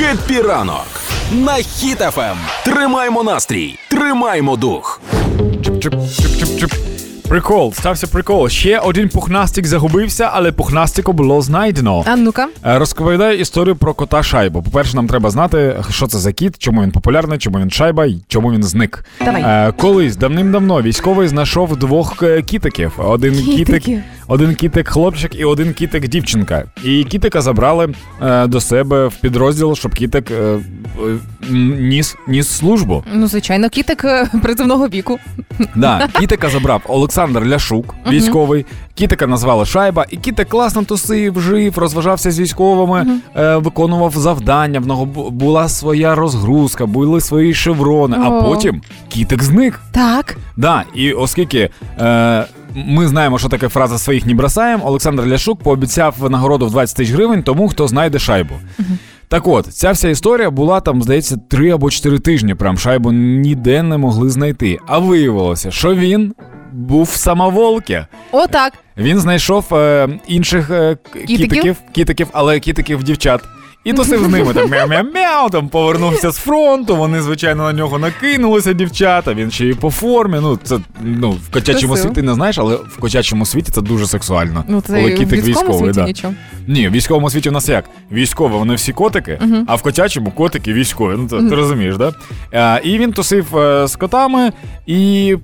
Хеппі ранок на Hit FM. Тримаємо настрій, тримаємо дух. Чуп-чуп-чуп-чуп-чуп. Прикол, стався прикол. Ще один пухнастик загубився, але пухнастику було знайдено. А ну-ка. Розповідаю історію про кота Шайбу. По-перше, нам треба знати, що це за кіт, чому він популярний, чому він Шайба і чому він зник. Давай. Колись, давним-давно, військовий знайшов двох кітиків. Один кітик хлопчик і один кітик дівчинка. І кітика забрали до себе в підрозділ, щоб кітик ніс службу. Ну, звичайно, кітик призовного віку. Да, кітика забрав Олександр Ляшук, військовий. Кітика назвали Шайба, і кітик класно тусив, жив, розважався з військовими, виконував завдання, в нього була своя розгрузка, були свої шеврони, а потім кітик зник. Так. Да, і оскільки ми знаємо, що таке фраза «своїх не бросаємо», Олександр Ляшук пообіцяв нагороду в 20 тисяч гривень тому, хто знайде Шайбу. Так от, ця вся історія була там, здається, 3 або 4 тижні, прям Шайбу ніде не могли знайти. А виявилося, що він був в самоволці. Отак. Він знайшов інших кітиків, але кітиків-дівчат. І тусив з ними, там мяу-мяу-мяу, там повернувся з фронту, вони, звичайно, на нього накинулися, дівчата, він ще й по формі, це в котячому світі не знаєш, але в котячому світі це дуже сексуально. Ну, це коли кітик військовий, да. Нічого. Ні, в військовому світі у нас як? Військові, вони всі котики, а в котячому котики військові, ну, ти розумієш, да? І він тусив з котами, і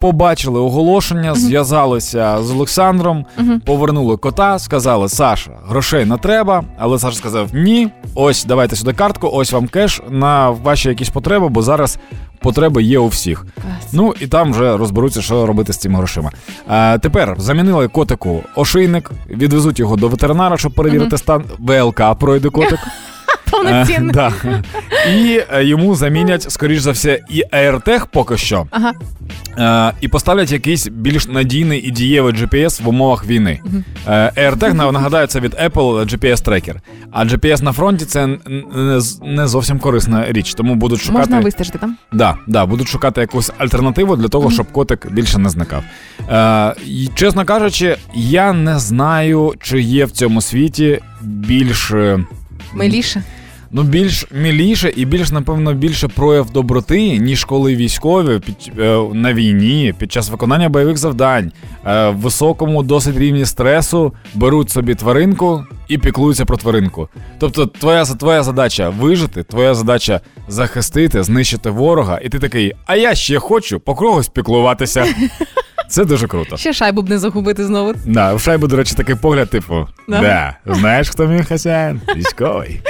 побачили оголошення, зв'язалися з Олександром, повернули кота, сказали: «Саша, грошей не треба», але Саша сказав: «Ні, ось давайте сюди картку, ось вам кеш на ваші якісь потреби, бо зараз потреби є у всіх». Ну і там вже розберуться, що робити з цими грошима. Тепер замінили котику ошейник, відвезуть його до ветеринара, щоб перевірити стан. ВЛК пройде котик. Повноцінний. Да. І йому замінять, скоріш за все, і Airtech поки що. Ага. І поставлять якийсь більш надійний і дієвий GPS в умовах війни. Airtech, нагадаю, це від Apple GPS-трекер. А GPS на фронті – це не зовсім корисна річ, тому будуть шукати… Можна вистежити там? Да, будуть шукати якусь альтернативу для того, щоб котик більше не зникав. Чесно кажучи, я не знаю, чи є в цьому світі більш… Миліше? Ну, більш миліше і більш, напевно, більше прояв доброти, ніж коли військові на війні під час виконання бойових завдань в високому досить рівні стресу беруть собі тваринку і піклуються про тваринку. Тобто твоя задача вижити, твоя задача захистити, знищити ворога, і ти такий: «А я ще хочу по когось піклуватися». Це дуже круто. Ще Шайбу б не загубити знову. Да, в Шайбу, до речі, такий погляд, типу, знаєш, хто мій хазяїн? Військовий.